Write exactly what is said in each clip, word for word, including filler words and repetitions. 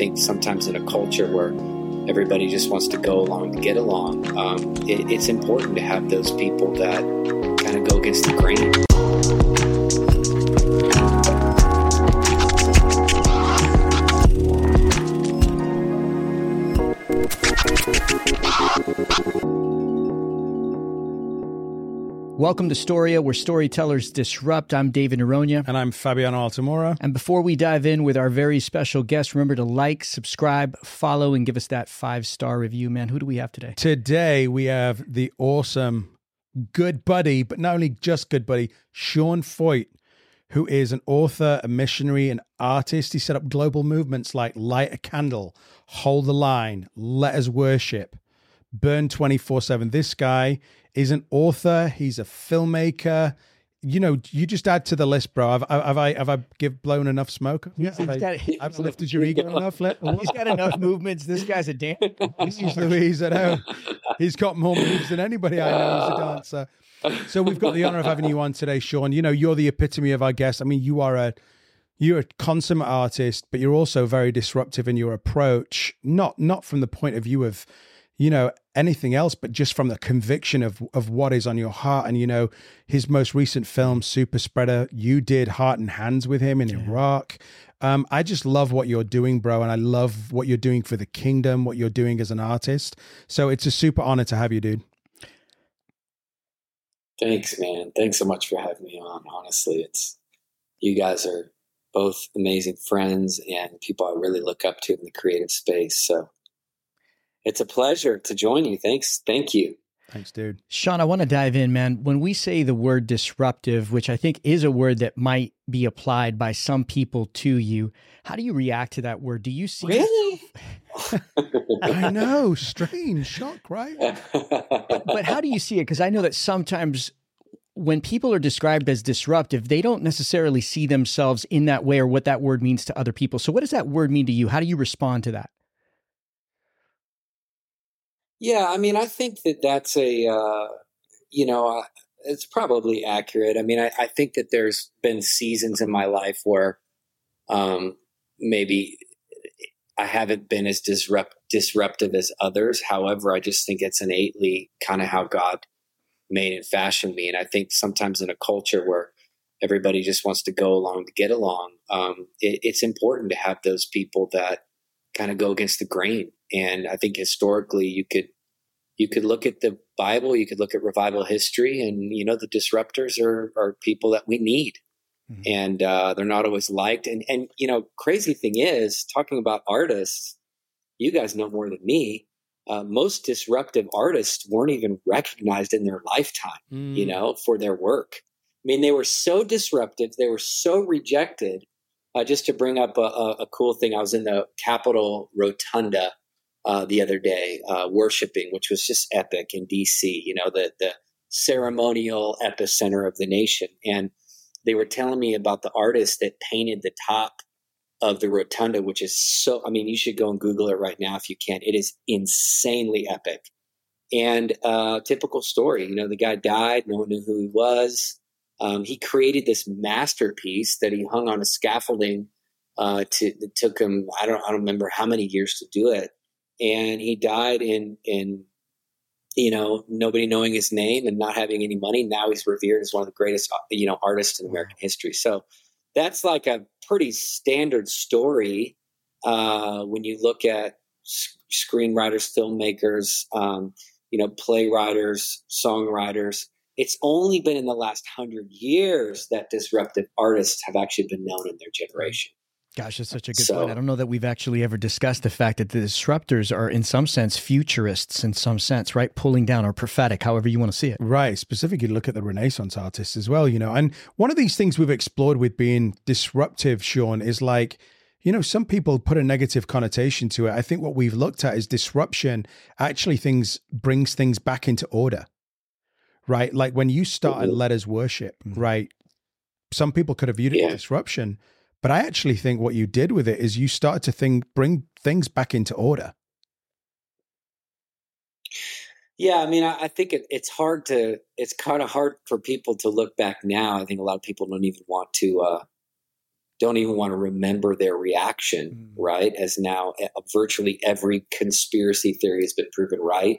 think sometimes in a culture where everybody just wants to go along to get along, um, it, it's important to have those people that kind of go against the grain. Welcome to Storia, where storytellers disrupt. I'm David Noroña. And I'm Fabiano Altamura. And before we dive in with our very special guest, remember to like, subscribe, follow, and give us that five-star review. Man, who do we have today? Today, we have the awesome good buddy, but not only just good buddy, Sean Feucht, who is an author, a missionary, an artist. He set up global movements like Light a Candle, Hold the Line, Let Us Worship, Burn twenty-four seven. This guy is an author. He's a filmmaker. You know, you just add to the list, bro. Have, have I have I give blown enough smoke? Yeah, I've, got, I've lifted your ego enough. He's got enough movements. This guy's a dancer. He's Louise, I know. He's got more moves than anybody I know. He's a dancer. So we've got the honor of having you on today, Sean. You know, you're the epitome of our guest. I mean, you are a you're a consummate artist, but you're also very disruptive in your approach. Not not from the point of view of, you know, anything else, but just from the conviction of of what is on your heart. And, you know, his most recent film, Super Spreader, you did Heart and Hands with him in yeah. Iraq. Um, I just love what you're doing, bro. And I love what you're doing for the kingdom, what you're doing as an artist. So it's a super honor to have you, dude. Thanks, man. Thanks so much for having me on. Honestly, it's you guys are both amazing friends and people I really look up to in the creative space. So it's a pleasure to join you. Thanks. Thank you. Thanks, dude. Sean, I want to dive in, man. When we say the word disruptive, which I think is a word that might be applied by some people to you, how do you react to that word? Do you see? Really? I know. Strange. Shock, right? but, but how do you see it? Because I know that sometimes when people are described as disruptive, they don't necessarily see themselves in that way or what that word means to other people. So what does that word mean to you? How do you respond to that? Yeah, I mean, I think that that's a, uh, you know, uh, it's probably accurate. I mean, I, I think that there's been seasons in my life where um, maybe I haven't been as disrupt, disruptive as others. However, I just think it's innately kind of how God made and fashioned me. And I think sometimes in a culture where everybody just wants to go along to get along, um, it, it's important to have those people that kind of go against the grain. And I think historically you could, you could look at the Bible, you could look at revival history, and, you know, the disruptors are, are people that we need. Mm-hmm. And, uh, they're not always liked. And, and, you know, crazy thing is, talking about artists, you guys know more than me. Uh, most disruptive artists weren't even recognized in their lifetime, mm. you know, for their work. I mean, they were so disruptive. They were so rejected. Uh, just to bring up a, a, a cool thing, I was in the Capitol Rotunda uh, the other day, uh, worshiping, which was just epic in D C, you know, the, the ceremonial epicenter of the nation. And they were telling me about the artist that painted the top of the rotunda, which is so, I mean, you should go and Google it right now if you can. It is insanely epic. And uh, typical story, you know, the guy died, no one knew who he was. Um, he created this masterpiece that he hung on a scaffolding. Uh, to, it took him, I don't, I don't remember how many years to do it, and he died in, in, you know, nobody knowing his name and not having any money. Now he's revered as one of the greatest, you know, artists in American history. So that's like a pretty standard story uh, when you look at sc- screenwriters, filmmakers, um, you know, playwriters, songwriters. It's only been in the last hundred years that disruptive artists have actually been known in their generation. Gosh, that's such a good so, point. I don't know that we've actually ever discussed the fact that the disruptors are in some sense futurists in some sense, right? Pulling down or prophetic, however you want to see it. Right. Specifically look at the Renaissance artists as well, you know, and one of these things we've explored with being disruptive, Sean, is like, you know, some people put a negative connotation to it. I think what we've looked at is disruption actually things brings things back into order. Right. Like when you started Let Us Worship, right? Some people could have viewed it as yeah. disruption, but I actually think what you did with it is you started to think, bring things back into order. Yeah. I mean, I, I think it, it's hard to, it's kind of hard for people to look back now. I think a lot of people don't even want to, uh, don't even want to remember their reaction, mm. right? As now virtually every conspiracy theory has been proven right.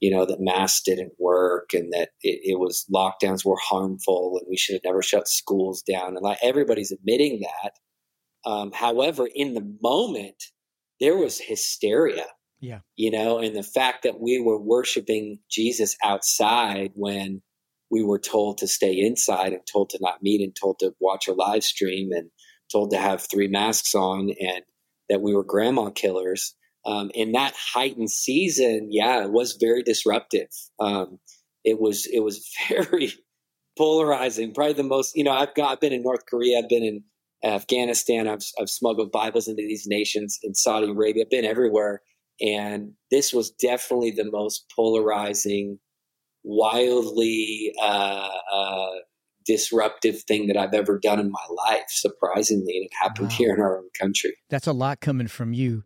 You know, that masks didn't work and that it, it was lockdowns were harmful and we should have never shut schools down. And like everybody's admitting that. Um, however, in the moment, there was hysteria. Yeah. You know, and the fact that we were worshiping Jesus outside when we were told to stay inside and told to not meet and told to watch a live stream and told to have three masks on and that we were grandma killers. Um, in that heightened season, yeah, it was very disruptive. Um, it was it was very polarizing. Probably the most, you know, I've got I've been in North Korea, I've been in Afghanistan, I've I've smuggled Bibles into these nations, in Saudi Arabia, I've been everywhere, and this was definitely the most polarizing, wildly uh, uh, disruptive thing that I've ever done in my life. Surprisingly, and it happened wow. here in our own country. That's a lot coming from you.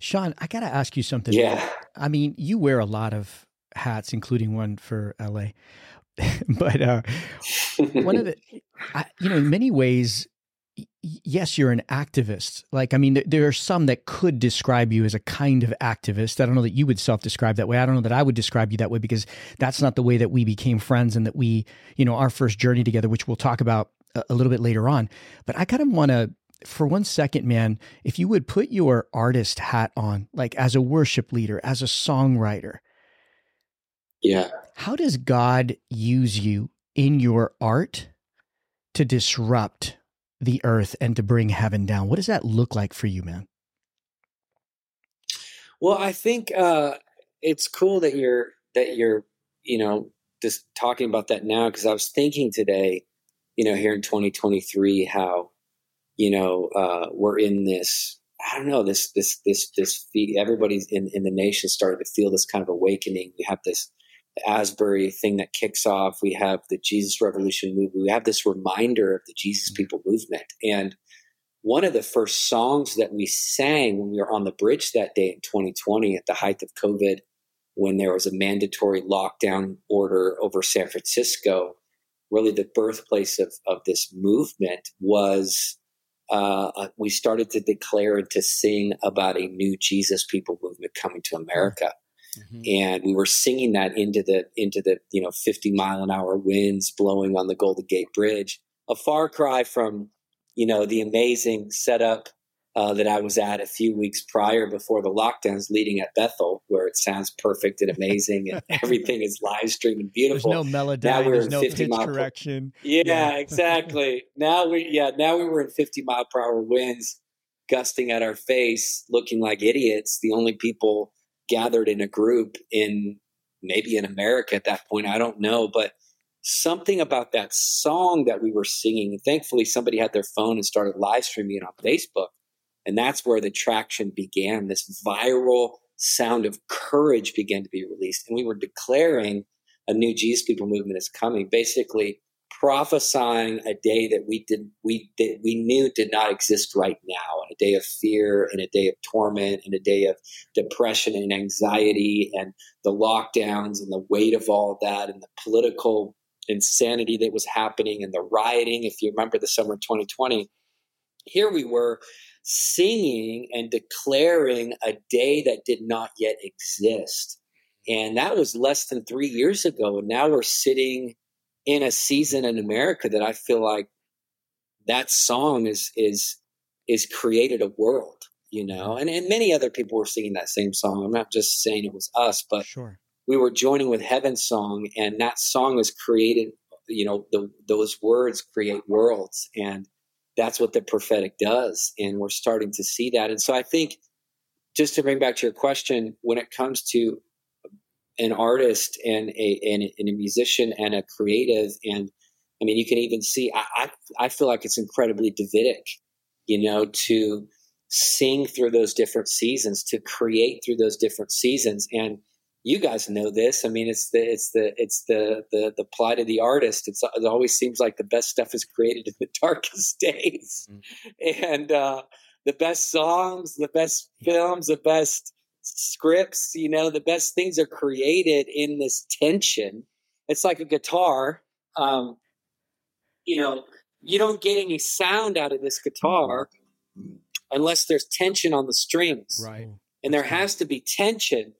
Sean, I got to ask you something. Yeah. I mean, you wear a lot of hats, including one for L A. But uh, one of the, I, you know, in many ways, y- yes, you're an activist. Like, I mean, th- there are some that could describe you as a kind of activist. I don't know that you would self-describe that way. I don't know that I would describe you that way because that's not the way that we became friends and that we, you know, our first journey together, which we'll talk about a, a little bit later on. But I kind of want to, for one second, man, if you would put your artist hat on, like as a worship leader, as a songwriter, yeah, how does God use you in your art to disrupt the earth and to bring heaven down? What does that look like for you, man? Well, I think uh, it's cool that you're that you're you know just talking about that now, because I was thinking today, you know, here in twenty twenty-three, how. You know, uh, we're in this, I don't know, this, this, this, this, everybody's in, in the nation started to feel this kind of awakening. We have this Asbury thing that kicks off. We have the Jesus Revolution movement. We have this reminder of the Jesus People movement. And one of the first songs that we sang when we were on the bridge that day in twenty twenty at the height of COVID, when there was a mandatory lockdown order over San Francisco, really the birthplace of, of this movement was, Uh, we started to declare and to sing about a new Jesus People movement coming to America. Mm-hmm. And we were singing that into the, into the, you know, fifty mile an hour winds blowing on the Golden Gate Bridge, a far cry from, you know, the amazing setup, uh, that I was at a few weeks prior before the lockdowns leading at Bethel, where it sounds perfect and amazing and everything is live streamed and beautiful. There's no melody. Now we're in no fifty mile correction. Per- yeah, yeah. Exactly. Now we, yeah, now we were in fifty mile per hour winds gusting at our face, looking like idiots. The only people gathered in a group in maybe in America at that point, I don't know, but something about that song that we were singing. And thankfully somebody had their phone and started live streaming it on Facebook. And that's where the traction began. This viral sound of courage began to be released. And we were declaring a new Jesus People movement is coming, basically prophesying a day that we did, we did, we knew did not exist right now, and a day of fear and a day of torment and a day of depression and anxiety and the lockdowns and the weight of all that and the political insanity that was happening and the rioting. If you remember the summer of twenty twenty, here we were singing and declaring a day that did not yet exist. And that was less than three years ago. And now we're sitting in a season in America that I feel like that song is is is created a world, you know, and, and many other people were singing that same song. I'm not just saying it was us, but sure. We were joining with Heaven's song, and that song is created, you know, the, those words create worlds. And that's what the prophetic does. And we're starting to see that. And so I think, just to bring back to your question, when it comes to an artist and a, and a, and a musician and a creative, and I mean, you can even see, I, I, I feel like it's incredibly Davidic, you know, to sing through those different seasons, to create through those different seasons. And you guys know this. I mean, it's the it's the it's the the, the plight of the artist. It's, it always seems like the best stuff is created in the darkest days, mm-hmm. and uh, the best songs, the best films, the best scripts. You know, the best things are created in this tension. It's like a guitar. Um, you know, you don't get any sound out of this guitar unless there's tension on the strings. Right. And there has to be tension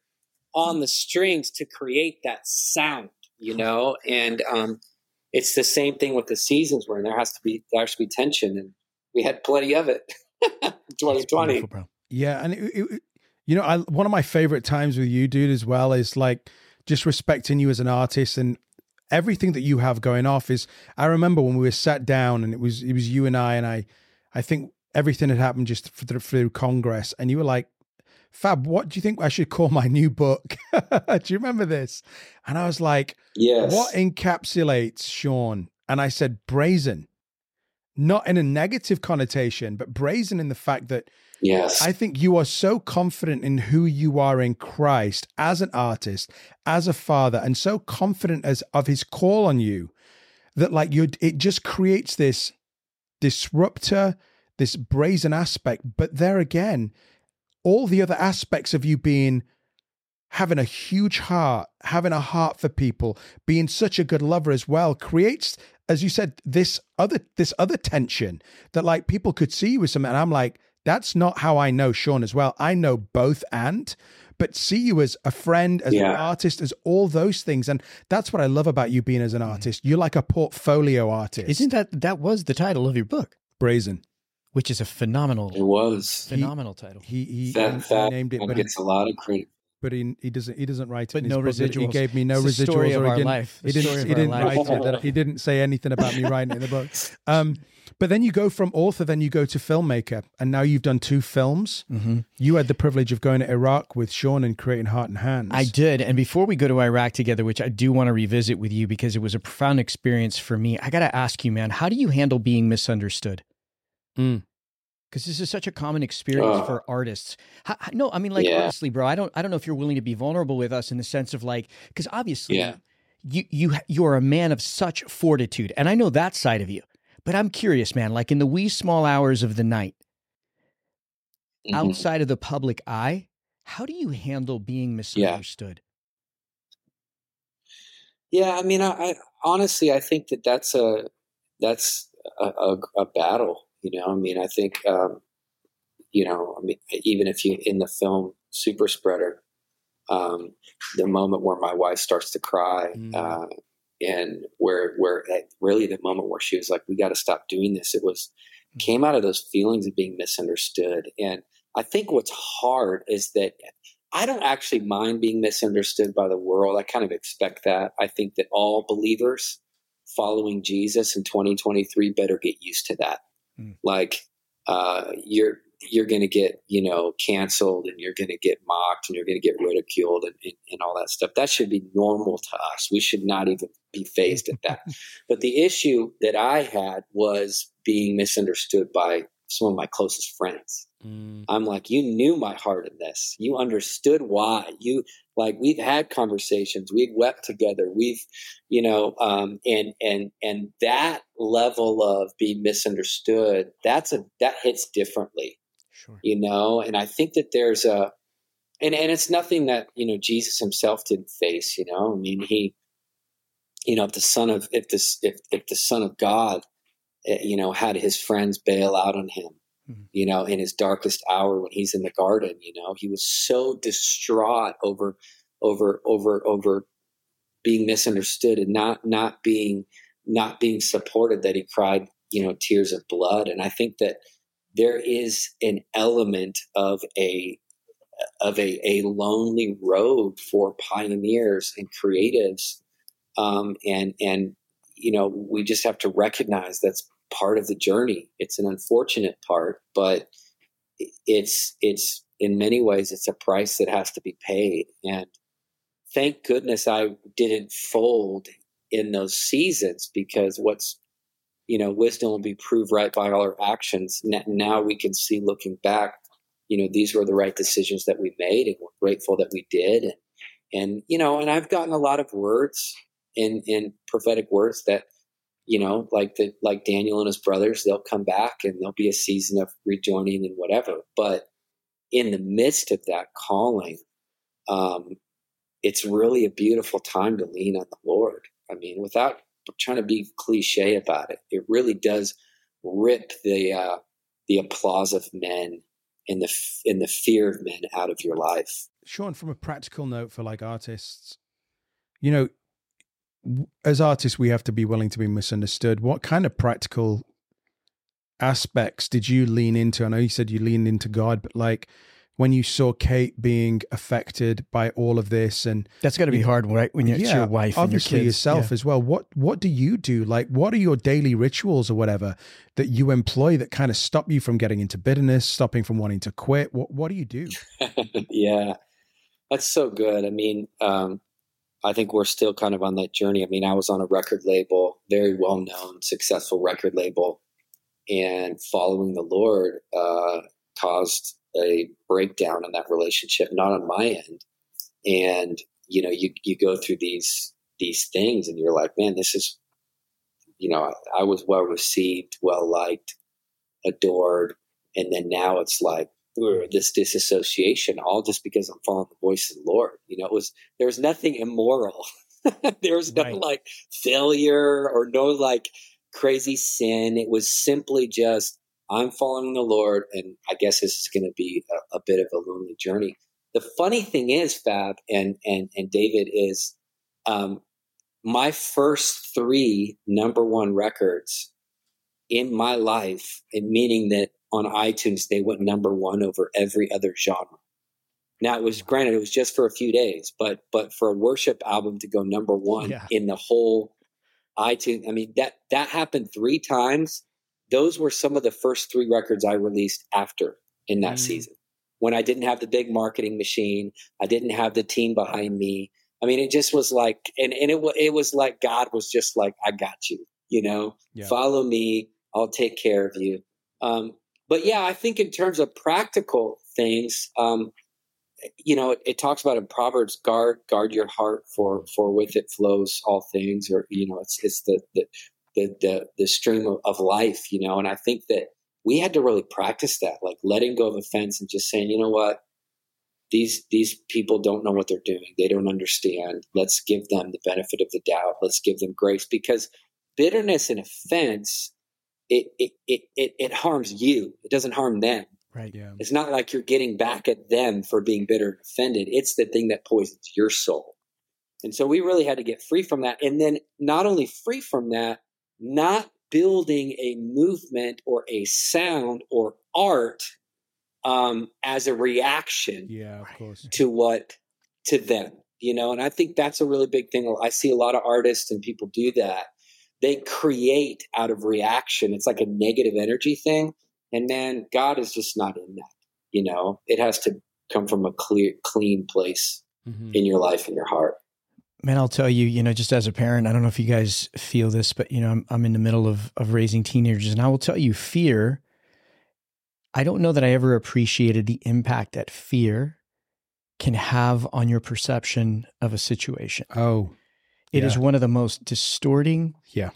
on the strings to create that sound, you know? And um, it's the same thing with the seasons where there has to be, there has to be tension. And we had plenty of it in twenty twenty. Yeah. And, it, it, you know, I, one of my favorite times with you, dude, as well, is like just respecting you as an artist and everything that you have going off is, I remember when we were sat down and it was, it was you and I, and I, I think everything had happened just through, through Congress, and you were like, Fab, what do you think I should call my new book? Do you remember this? And I was like, yes. What encapsulates Sean? And I said, brazen, not in a negative connotation, but brazen in the fact that yes. I think you are so confident in who you are in Christ as an artist, as a father, and so confident as of his call on you that like you, it just creates this disruptor, this brazen aspect. But there again, all the other aspects of you being, having a huge heart, having a heart for people, being such a good lover as well, creates, as you said, this other this other tension that like people could see you with something. And I'm like, that's not how I know Sean as well. I know both and, but see you as a friend, as yeah. an artist, as all those things. And that's what I love about you being as an artist. You're like a portfolio artist. Isn't that, that was the title of your book? Brazen. Which is a phenomenal. It was phenomenal he, title. He he, that, he that named it, but gets he, a lot of credit. But he he doesn't he doesn't write it. But in no his residuals. Book. He gave me no it's residuals. Story of or our he life. Didn't, he didn't, he didn't write life. It. He didn't say anything about me writing it in the book. Um, but then you go from author, then you go to filmmaker, and now you've done two films. Mm-hmm. You had the privilege of going to Iraq with Sean and creating Heart and Hands. I did. And before we go to Iraq together, which I do want to revisit with you because it was a profound experience for me, I got to ask you, man, how do you handle being misunderstood? Because mm. this is such a common experience uh, for artists. How, how, no, I mean, like yeah. honestly, bro, I don't, I don't know if you're willing to be vulnerable with us in the sense of like, because obviously, yeah. you, you, you are a man of such fortitude, and I know that side of you. But I'm curious, man. Like in the wee small hours of the night, mm-hmm. outside of the public eye, how do you handle being misunderstood? Yeah, yeah I mean, I, I honestly, I think that that's a that's a, a, a battle. You know, I mean, I think, um, you know, I mean, even if you in the film Super Spreader, um, the moment where my wife starts to cry mm. uh, and where where really the moment where she was like, we got to stop doing this. It was came out of those feelings of being misunderstood. And I think what's hard is that I don't actually mind being misunderstood by the world. I kind of expect that. I think that all believers following Jesus in twenty twenty-three better get used to that. Like, uh, you're, you're going to get, you know, canceled, and you're going to get mocked, and you're going to get ridiculed and, and, and all that stuff. That should be normal to us. We should not even be phased at that. But the issue that I had was being misunderstood by some of my closest friends. Mm. I'm like, you knew my heart in this. You understood why. You like, we've had conversations, we've wept together. We've, you know, um, and, and, and that level of being misunderstood, that's a, that hits differently, sure. you know? And I think that there's a, and, and it's nothing that, you know, Jesus himself didn't face, you know, I mean, he, you know, if the son of, if this, if, if the Son of God, you know, had his friends bail out on him, mm-hmm. you know, in his darkest hour when he's in the garden, you know, he was so distraught over, over, over, over being misunderstood and not, not being, not being supported that he cried, you know, tears of blood. And I think that there is an element of a, of a, a lonely road for pioneers and creatives. Um, and, and, you know, we just have to recognize that's part of the journey. It's an unfortunate part, but it's, it's in many ways, it's a price that has to be paid. And thank goodness I didn't fold in those seasons, because what's, you know, wisdom will be proved right by all our actions. Now we can see looking back, you know, these were the right decisions that we made, and we're grateful that we did. And, and, you know, and I've gotten a lot of words in, in prophetic words that, you know, like the, like Daniel and his brothers, they'll come back and there'll be a season of rejoining and whatever. But in the midst of that calling, um, it's really a beautiful time to lean on the Lord. I mean, without trying to be cliche about it. It really does rip the uh, the applause of men and the f- and the fear of men out of your life. Sean, from a practical note for like artists, you know, as artists, we have to be willing to be misunderstood. What kind of practical aspects did you lean into? I know you said you leaned into God, but like when you saw Kate being affected by all of this, and that's got to be hard, right? When you're, yeah, it's your wife, obviously, and your kids. yourself yeah. as well. What, what do you do? Like, what are your daily rituals or whatever that you employ that kind of stop you from getting into bitterness, stopping from wanting to quit? What, what do you do? Yeah, that's so good. I mean, um, I think we're still kind of on that journey. I mean, I was on a record label, very well-known, successful record label, and following the Lord uh, caused a breakdown in that relationship, not on my end. And, you know, you, you go through these, these things and you're like, man, this is, you know, I, I was well received, well liked, adored. And then now it's like this disassociation, all just because I'm following the voice of the Lord. You know, it was, there was nothing immoral. There was no right. like failure or no like crazy sin. It was simply just, I'm following the Lord, and I guess this is going to be a, a bit of a lonely journey. The funny thing is, Fab and and and David, is um, my first three number one records in my life, and meaning that on iTunes, they went number one over every other genre. Now, it was granted, it was just for a few days, but but for a worship album to go number one yeah. in the whole iTunes, I mean, that that happened three times. Those were some of the first three records I released after in that mm. season, when I didn't have the big marketing machine. I didn't have the team behind me. I mean, it just was like, and, and it, it was like, God was just like, I got you, you know, yeah. follow me. I'll take care of you. Um, but yeah, I think in terms of practical things, um, you know, it, it talks about in Proverbs, guard, guard your heart for, for with it flows all things, or, you know, it's, it's the, the, the, the, the stream of, of life, you know? And I think that we had to really practice that, like letting go of offense and just saying, you know what, these, these people don't know what they're doing. They don't understand. Let's give them the benefit of the doubt. Let's give them grace, because bitterness and offense, it, it, it, it, it harms you. It doesn't harm them. Right. Yeah. It's not like you're getting back at them for being bitter and offended. It's the thing that poisons your soul. And so we really had to get free from that. And then not only free from that, not building a movement or a sound or art um, as a reaction yeah, of course. to what, to them, you know? And I think that's a really big thing. I see a lot of artists and people do that. They create out of reaction. It's like a negative energy thing. And man, God is just not in that, you know? It has to come from a clear, clean place mm-hmm. in your life and your heart. Man, I'll tell you, you know, just as a parent, I don't know if you guys feel this, but, you know, I'm I'm in the middle of of raising teenagers, and I will tell you, fear, I don't know that I ever appreciated the impact that fear can have on your perception of a situation. Oh. It yeah. is one of the most distorting, yeah,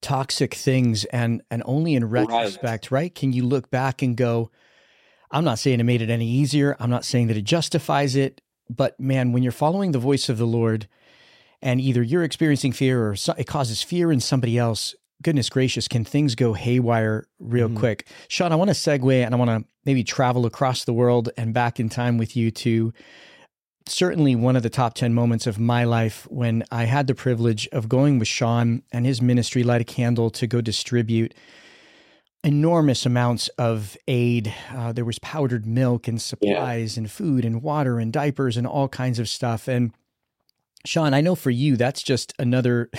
toxic things, and and only in retrospect, right. right, can you look back and go, I'm not saying it made it any easier, I'm not saying that it justifies it, but man, when you're following the voice of the Lord and either you're experiencing fear or it causes fear in somebody else, goodness gracious, can things go haywire real mm-hmm. quick. Sean, I want to segue, and I want to maybe travel across the world and back in time with you to certainly one of the top ten moments of my life, when I had the privilege of going with Sean and his ministry, Light a Candle, to go distribute enormous amounts of aid. Uh, there was powdered milk and supplies yeah. and food and water and diapers and all kinds of stuff. And Sean, I know for you, that's just another,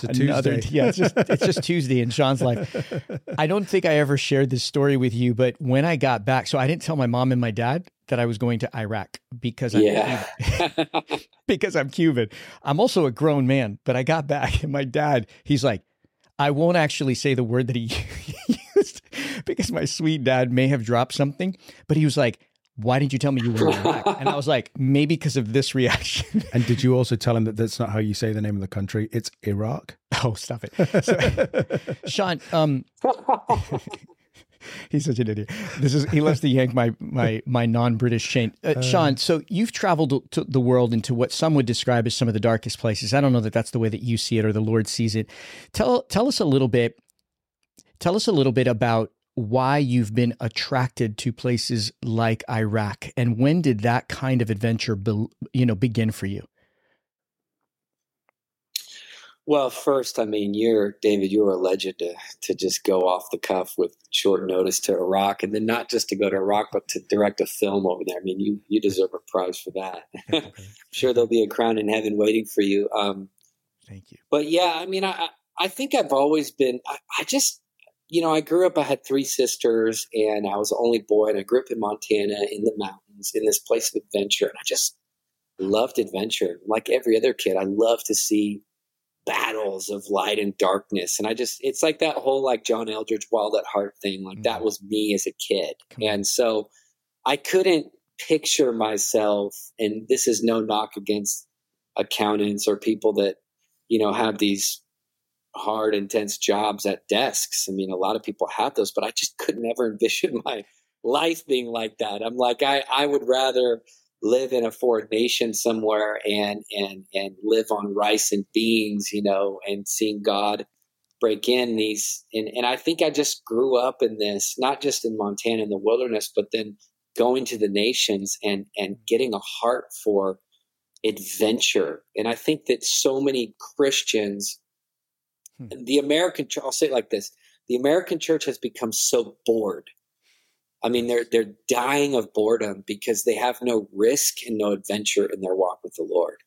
it's another, Tuesday. yeah, it's just, it's just Tuesday. And Sean's like, I don't think I ever shared this story with you, but when I got back, so I didn't tell my mom and my dad that I was going to Iraq because I'm, yeah. because I'm Cuban. I'm also a grown man, but I got back and my dad, he's like, I won't actually say the word that he used because my sweet dad may have dropped something, but he was like, why didn't you tell me you were black? And I was like, maybe because of this reaction. And did you also tell him that that's not how you say the name of the country? It's Iraq. Oh, stop it. So, Sean, um, He's such an idiot. This is he loves to yank my my my non-British chain. Uh, uh, Sean, so you've traveled to the world into what some would describe as some of the darkest places. I don't know that that's the way that you see it or the Lord sees it. Tell tell us a little bit. Tell us a little bit about why you've been attracted to places like Iraq, and when did that kind of adventure, be, you know, begin for you? Well, first, I mean, you're David, you're a legend to, to just go off the cuff with short notice to Iraq, and then not just to go to Iraq, but to direct a film over there. I mean, you, you deserve a prize for that. I'm sure there'll be a crown in heaven waiting for you. Um, Thank you. But yeah, I mean, I, I think I've always been, I, I just, you know, I grew up, I had three sisters and I was the only boy, and I grew up in Montana in the mountains in this place of adventure. And I just loved adventure. Like every other kid, I love to see battles of light and darkness. And I just, it's like that whole, like John Eldridge, Wild at Heart thing. Like mm-hmm. that was me as a kid. Mm-hmm. And so I couldn't picture myself, and this is no knock against accountants or people that, you know, have these hard, intense jobs at desks. I mean, a lot of people have those, but I just could never envision my life being like that. I'm like, I, I would rather live in a foreign nation somewhere and, and, and live on rice and beans, you know, and seeing God break in these. And, and I think I just grew up in this, not just in Montana in the wilderness, but then going to the nations and, and getting a heart for adventure. And I think that so many Christians, hmm. the American, I'll say it like this, the American church has become so bored. I mean, they're they're dying of boredom because they have no risk and no adventure in their walk with the Lord,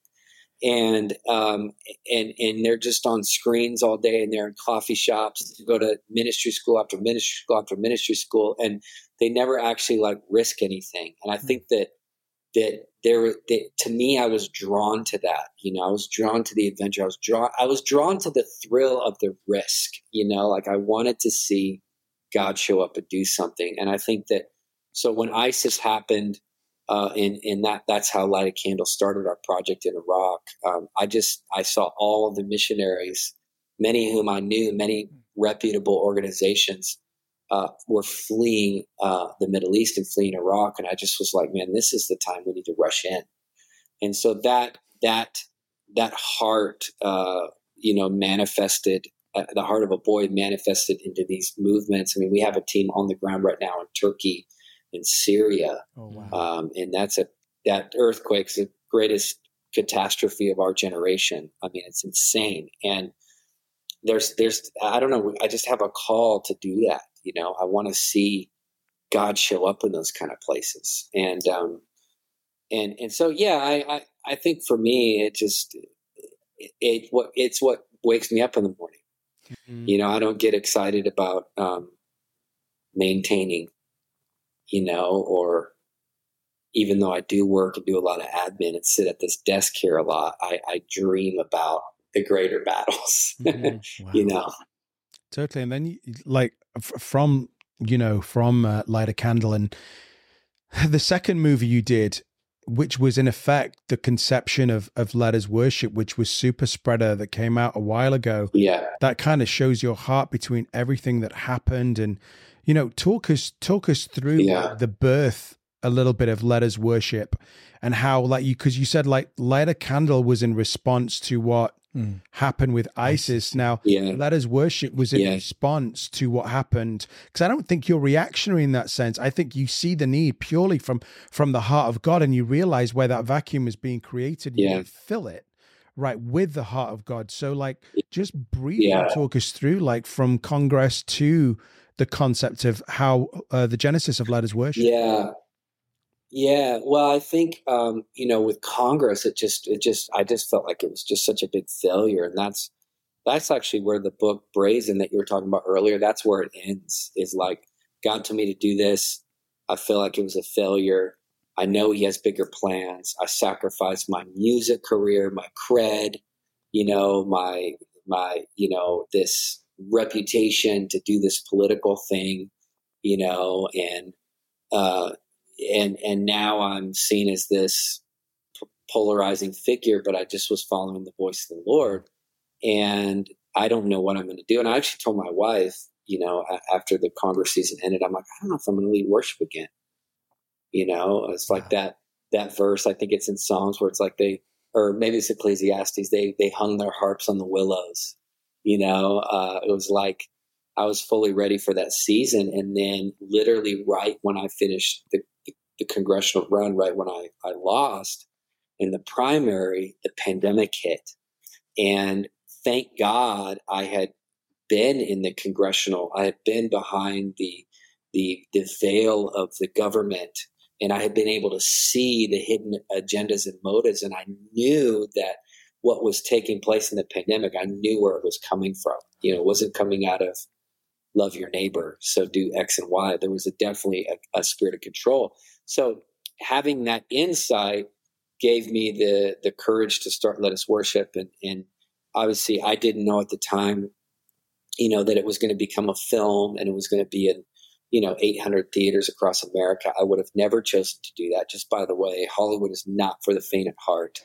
and um and and they're just on screens all day, and they're in coffee shops. They go to ministry school after ministry school after ministry school, and they never actually like risk anything. And I think that that there, that, to me, I was drawn to that. You know, I was drawn to the adventure. I was drawn. I was drawn to the thrill of the risk. You know, like I wanted to see God show up and do something. And I think that, so when ISIS happened, uh, and, and that, that's how Light a Candle started our project in Iraq. Um, I just, I saw all of the missionaries, many whom I knew, many reputable organizations, uh, were fleeing, uh, the Middle East and fleeing Iraq. And I just was like, man, this is the time we need to rush in. And so that, that, that heart, uh, you know, manifested, Uh, the heart of a boy manifested into these movements. I mean, we have a team on the ground right now in Turkey and Syria. Oh, wow. Um, and that's a, that earthquake's the greatest catastrophe of our generation. I mean, it's insane. And there's, there's, I don't know. I just have a call to do that. You know, I want to see God show up in those kind of places. And, um, and, and so, yeah, I, I, I think for me, it just, it, it, what, it's what wakes me up in the morning. Mm-hmm. You know, I don't get excited about um, maintaining, you know, or even though I do work and do a lot of admin and sit at this desk here a lot, I, I dream about the greater battles, mm-hmm. wow. you know. Totally. And then, you, like, from, you know, from uh, Light a Candle and the second movie you did, which was in effect the conception of, of Let Us Worship, which was Super Spreader that came out a while ago. Yeah. That kind of shows your heart between everything that happened. And, you know, talk us, talk us through yeah. the birth a little bit of Let Us Worship and how, like you, cause you said like Light a Candle was in response to what mm. happened with ISIS. Now yeah. Let Us Worship was in yeah. response to what happened. Cause I don't think you're reactionary in that sense. I think you see the need purely from, from the heart of God, and you realize where that vacuum is being created. You yeah. fill it right with the heart of God. So like just briefly yeah. talk us through like from Congress to the concept of how uh, the genesis of Let Us Worship. Yeah. Yeah, well, I think, um, you know, with Congress, it just, it just, I just felt like it was just such a big failure. And that's, that's actually where the book Brazen that you were talking about earlier, that's where it ends, is like, God told me to do this. I feel like it was a failure. I know he has bigger plans. I sacrificed my music career, my cred, you know, my, my, you know, this reputation to do this political thing, you know, and, uh, And and now I'm seen as this p- polarizing figure, but I just was following the voice of the Lord, and I don't know what I'm going to do. And I actually told my wife, you know, after the Congress season ended, I'm like, I don't know if I'm going to lead worship again. You know, it's like that, that verse, I think it's in Psalms where it's like they, or maybe it's Ecclesiastes, they, they hung their harps on the willows, you know, uh, it was like, I was fully ready for that season. And then literally right when I finished the, the, the congressional run, right when I, I lost in the primary, the pandemic hit. And thank God I had been in the congressional, I had been behind the, the, the veil of the government, and I had been able to see the hidden agendas and motives. And I knew that what was taking place in the pandemic, I knew where it was coming from. You know, it wasn't coming out of love your neighbor, so do X and Y. There was a, definitely a, a spirit of control. So having that insight gave me the the courage to start Let Us Worship. And, and obviously I didn't know at the time, you know, that it was going to become a film and it was going to be in, you know, eight hundred theaters across America. I would have never chosen to do that. Just by the way, Hollywood is not for the faint at heart.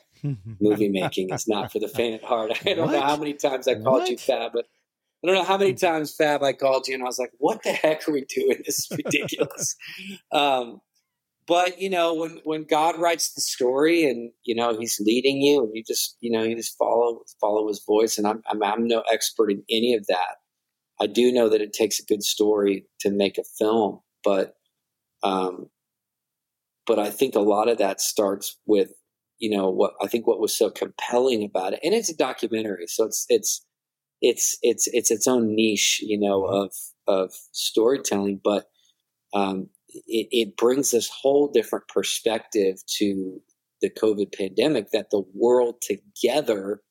Movie making is not for the faint at heart. I don't what? know how many times I called what? you Fab, but I don't know how many times, Fab, I called you and I was like, what the heck are we doing? This is ridiculous. um, but, you know, when, when God writes the story and, you know, he's leading you and you just, you know, you just follow follow his voice. And I'm, I'm, I'm no expert in any of that. I do know that it takes a good story to make a film. But um, but I think a lot of that starts with, you know, what I think what was so compelling about it. And it's a documentary, so it's it's. It's it's it's its own niche, you know, of of storytelling, but um, it, it brings this whole different perspective to the COVID pandemic that the world together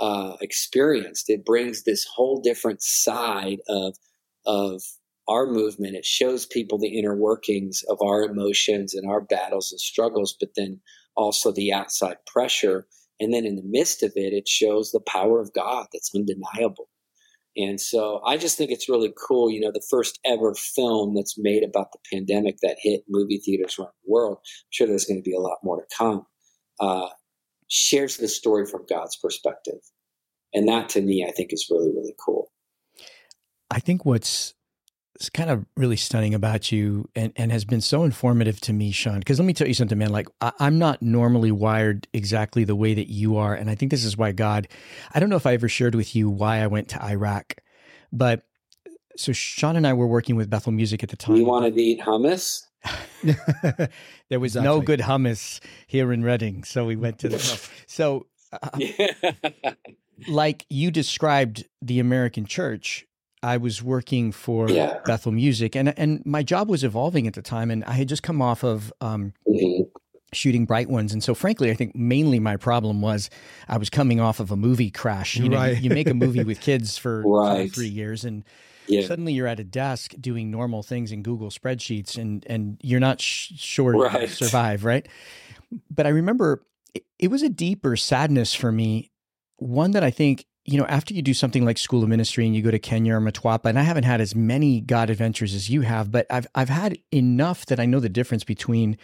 uh, experienced. It brings this whole different side of of our movement. It shows people the inner workings of our emotions and our battles and struggles, but then also the outside pressure. And then in the midst of it, it shows the power of God that's undeniable. And so I just think it's really cool. You know, the first ever film that's made about the pandemic that hit movie theaters around the world, I'm sure there's going to be a lot more to come, uh, shares the story from God's perspective. And that to me, I think is really, really cool. I think what's kind of really stunning about you and, and has been so informative to me, Sean, because let me tell you something, man, like I, I'm not normally wired exactly the way that you are. And I think this is why God, I don't know if I ever shared with you why I went to Iraq, but so Sean and I were working with Bethel Music at the time. You wanted to eat hummus? There was exactly. no good hummus here in Reading. So we went to the, so uh, yeah. Like you described the American church, I was working for yeah. Bethel Music, and and my job was evolving at the time, and I had just come off of um, mm-hmm. shooting Bright Ones, and so frankly, I think mainly my problem was I was coming off of a movie crash. You know, right. you, you make a movie with kids for right. two or three years, and yeah. suddenly you're at a desk doing normal things in Google spreadsheets, and and you're not sh- sure right. to survive, right? But I remember it, it was a deeper sadness for me, one that I think. You know, after you do something like School of Ministry and you go to Kenya or Matwapa, and I haven't had as many God adventures as you have, but I've I've had enough that I know the difference between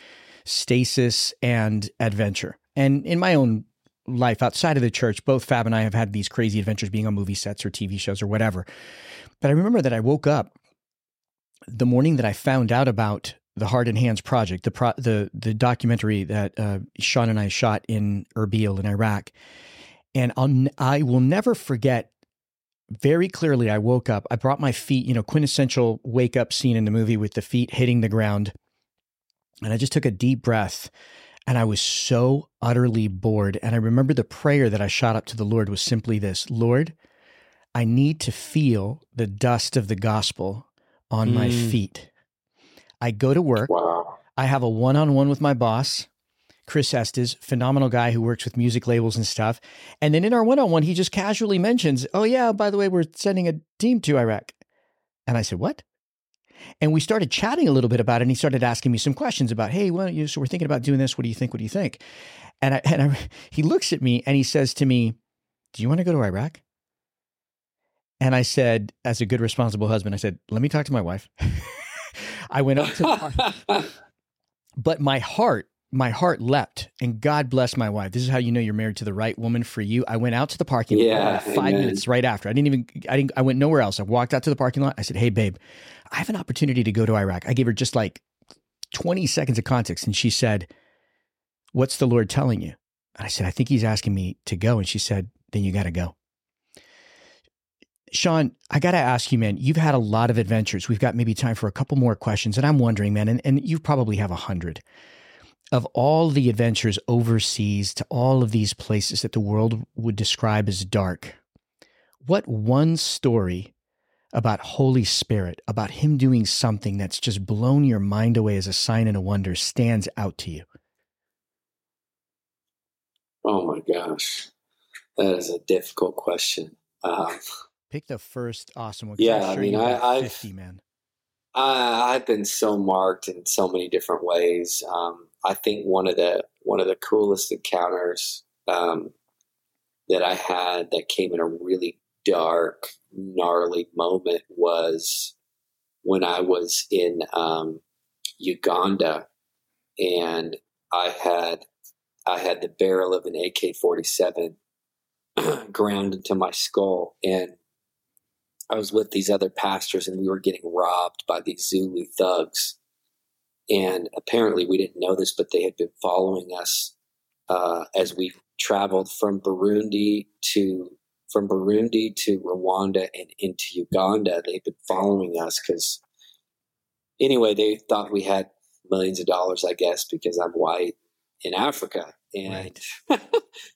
stasis and adventure. And in my own life outside of the church, both Fab and I have had these crazy adventures being on movie sets or T V shows or whatever. But I remember that I woke up the morning that I found out about the Heart and Hands project, the pro- the the documentary that uh, Sean and I shot in Erbil in Iraq. And I'll, I will never forget very clearly. I woke up, I brought my feet, you know, quintessential wake up scene in the movie with the feet hitting the ground. And I just took a deep breath and I was so utterly bored. And I remember the prayer that I shot up to the Lord was simply this: Lord, I need to feel the dust of the gospel on mm. my feet. I go to work. Wow. I have a one-on-one with my boss, Chris Estes, phenomenal guy who works with music labels and stuff. And then in our one-on-one, he just casually mentions, oh yeah, by the way, we're sending a team to Iraq. And I said, what? And we started chatting a little bit about it. And he started asking me some questions about, hey, well, you, so we're thinking about doing this. What do you think? What do you think? And I, and I, he looks at me and he says to me, do you want to go to Iraq? And I said, as a good, responsible husband, I said, let me talk to my wife. I went up to the car, but my heart my heart leapt, and God bless my wife. This is how you know you're married to the right woman for you. I went out to the parking yeah, lot five amen. minutes right after. I didn't even, I didn't, I went nowhere else. I walked out to the parking lot. I said, hey, babe, I have an opportunity to go to Iraq. I gave her just like twenty seconds of context. And she said, what's the Lord telling you? And I said, I think he's asking me to go. And she said, then you got to go. Sean, I got to ask you, man, you've had a lot of adventures. We've got maybe time for a couple more questions. And I'm wondering, man, and, and you probably have a hundred. Of all the adventures overseas to all of these places that the world would describe as dark, what one story about Holy Spirit, about him doing something that's just blown your mind away as a sign and a wonder stands out to you? Oh my gosh. That is a difficult question. Um, Pick the first awesome one. Yeah, sure I mean, I, I've, fifty, man. I, I've been so marked in so many different ways. Um, I think one of the one of the coolest encounters um, that I had that came in a really dark, gnarly moment was when I was in um, Uganda, and I had I had the barrel of an A K forty-seven ground into my skull, and I was with these other pastors, and we were getting robbed by these Zulu thugs. And apparently we didn't know this, but they had been following us uh, as we traveled from Burundi to from Burundi to Rwanda and into Uganda. They've been following us because anyway, they thought we had millions of dollars, I guess, because I'm white in Africa. And right.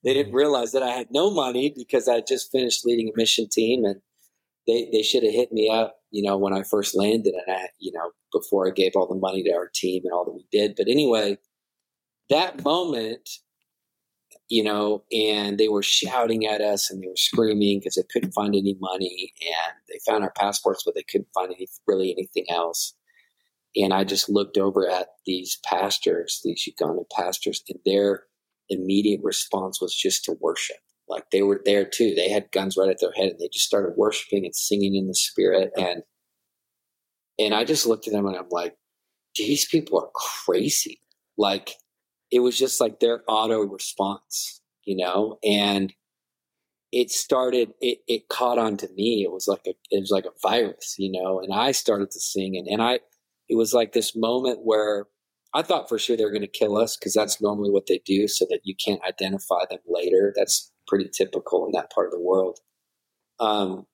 They didn't realize that I had no money because I just finished leading a mission team, and They they should have hit me up, you know, when I first landed, and I, you know, before I gave all the money to our team and all that we did. But anyway, that moment, you know, and they were shouting at us and they were screaming because they couldn't find any money, and they found our passports, but they couldn't find any, really anything else. And I just looked over at these pastors, these Ugandan pastors, and their immediate response was just to worship. Like they were there too. They had guns right at their head, and they just started worshiping and singing in the spirit. And, and I just looked at them and I'm like, these people are crazy. Like it was just like their auto response, you know? And it started, it, it caught on to me. It was like a, it was like a virus, you know? And I started to sing, and, and I, it was like this moment where I thought for sure they were going to kill us, 'cause that's normally what they do so that you can't identify them later. That's pretty typical in that part of the world. Um,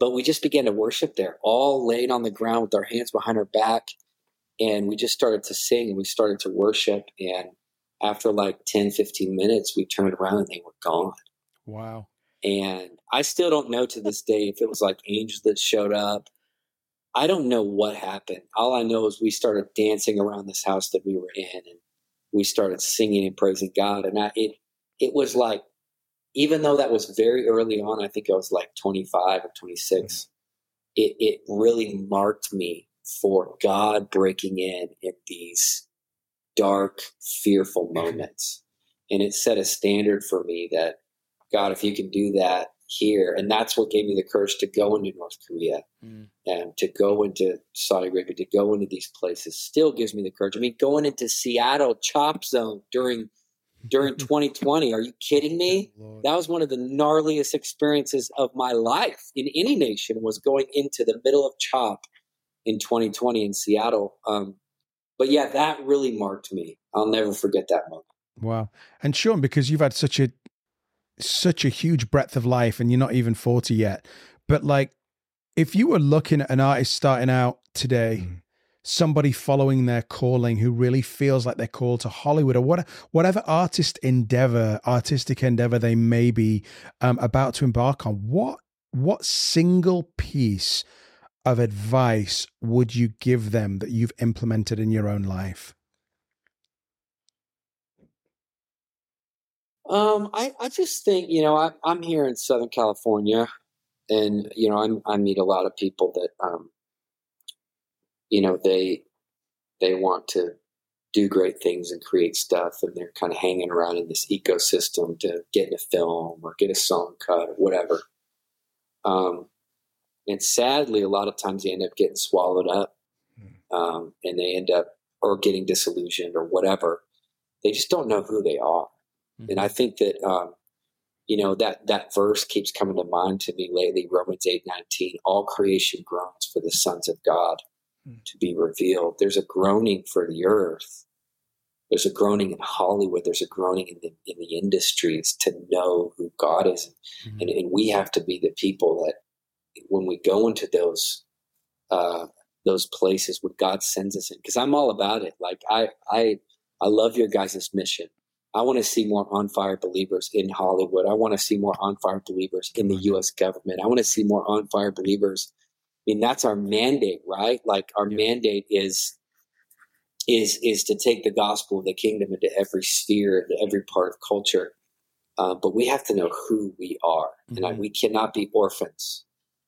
but we just began to worship there, all laid on the ground with our hands behind our back. And we just started to sing and we started to worship. And after like ten, fifteen minutes, we turned around and they were gone. Wow. And I still don't know to this day if it was like angels that showed up. I don't know what happened. All I know is we started dancing around this house that we were in, and we started singing and praising God. And I, it, it was like, even though that was very early on, I think I was like twenty-five or twenty-six, it, it really marked me for God breaking in at these dark, fearful moments. And it set a standard for me that, God, if you can do that here. And that's what gave me the courage to go into North Korea mm. and to go into Saudi Arabia, to go into these places still gives me the courage. I mean, going into Seattle CHOP zone during During twenty twenty, are you kidding me? Lord. That was one of the gnarliest experiences of my life in any nation, was going into the middle of CHOP in twenty twenty in Seattle. Um, but yeah, that really marked me. I'll never forget that moment. Wow. And Sean, because you've had such a such a huge breadth of life, and you're not even forty yet, but like if you were looking at an artist starting out today, mm-hmm. somebody following their calling who really feels like they're called to Hollywood or what, whatever artist endeavor, artistic endeavor they may be um, about to embark on, what what single piece of advice would you give them that you've implemented in your own life? Um, I, I just think, you know, I, I'm here in Southern California, and, you know, I'm, I meet a lot of people that, um, you know, they, they want to do great things and create stuff, and they're kind of hanging around in this ecosystem to get in a film or get a song cut or whatever. Um, and sadly, a lot of times they end up getting swallowed up, um, and they end up or getting disillusioned or whatever. they just don't know who they are. Mm-hmm. And I think that, um, you know, that, that verse keeps coming to mind to me lately, Romans eight nineteen, all creation groans for the sons of God mm-hmm. to be revealed. There's a groaning for the earth. There's a groaning in Hollywood. There's a groaning in the, in the industries to know who God is. Mm-hmm. And, and we have to be the people that when we go into those, uh, those places where God sends us in, because I'm all about it. Like I, I, I love your guys' mission. I want to see more on fire believers in Hollywood. I want to see more on fire believers in the U S government. I want to see more on fire believers. I mean, that's our mandate, right? Like our mandate is, is, is to take the gospel of the kingdom into every sphere, into every part of culture. Uh, but we have to know who we are, mm-hmm. and I, we cannot be orphans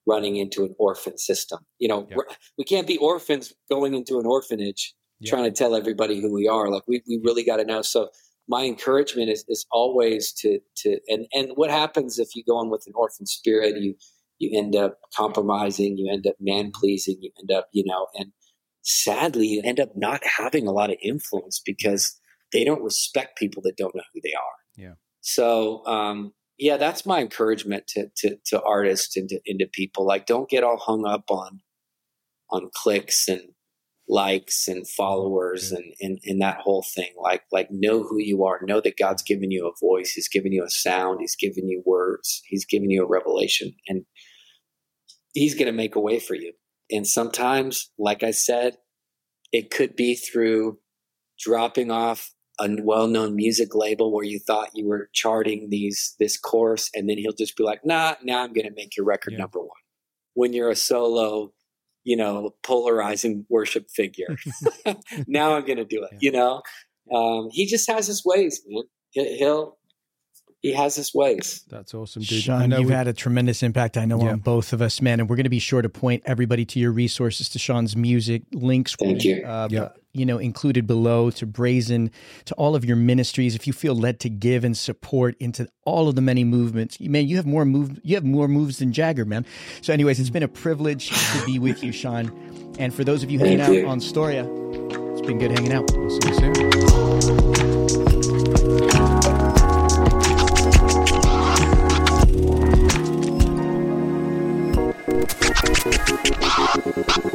running into an orphan system. You know, yep. we can't be orphans going into an orphanage yep. trying to tell everybody who we are. Like we, we really got to know. So my encouragement is, is always to, to, and, and what happens if you go in with an orphan spirit, you, you end up compromising, you end up man pleasing, you end up, you know, and sadly you end up not having a lot of influence because they don't respect people that don't know who they are. Yeah. So, um, yeah, that's my encouragement to to, to artists and to, and to people. Like, don't get all hung up on on clicks and likes and followers and, and, and that whole thing. Like, like know who you are. Know that God's given you a voice. He's given you a sound. He's given you words. He's given you a revelation. And he's going to make a way for you. And sometimes, like I said, it could be through dropping off a well-known music label where you thought you were charting these, this course. And then he'll just be like, nah, now I'm going to make your record yeah. number one when you're a solo, you know, polarizing worship figure. Now I'm going to do it. Yeah. You know, um, he just has his ways, man. He'll, he has his ways. That's awesome, dude. Sean, I know you've we, had a tremendous impact, I know, yeah. on both of us, man. And we're going to be sure to point everybody to your resources, to Sean's music, links. Thank you. Uh, yeah. you know, included below, to Brazen, to all of your ministries. If you feel led to give and support into all of the many movements, man, you have more move, you have more moves than Jagger, man. So anyways, it's been a privilege to be with you, Sean. And for those of you hanging Thank out you. on Storia, it's been good hanging out. We'll see you soon. We'll be right back.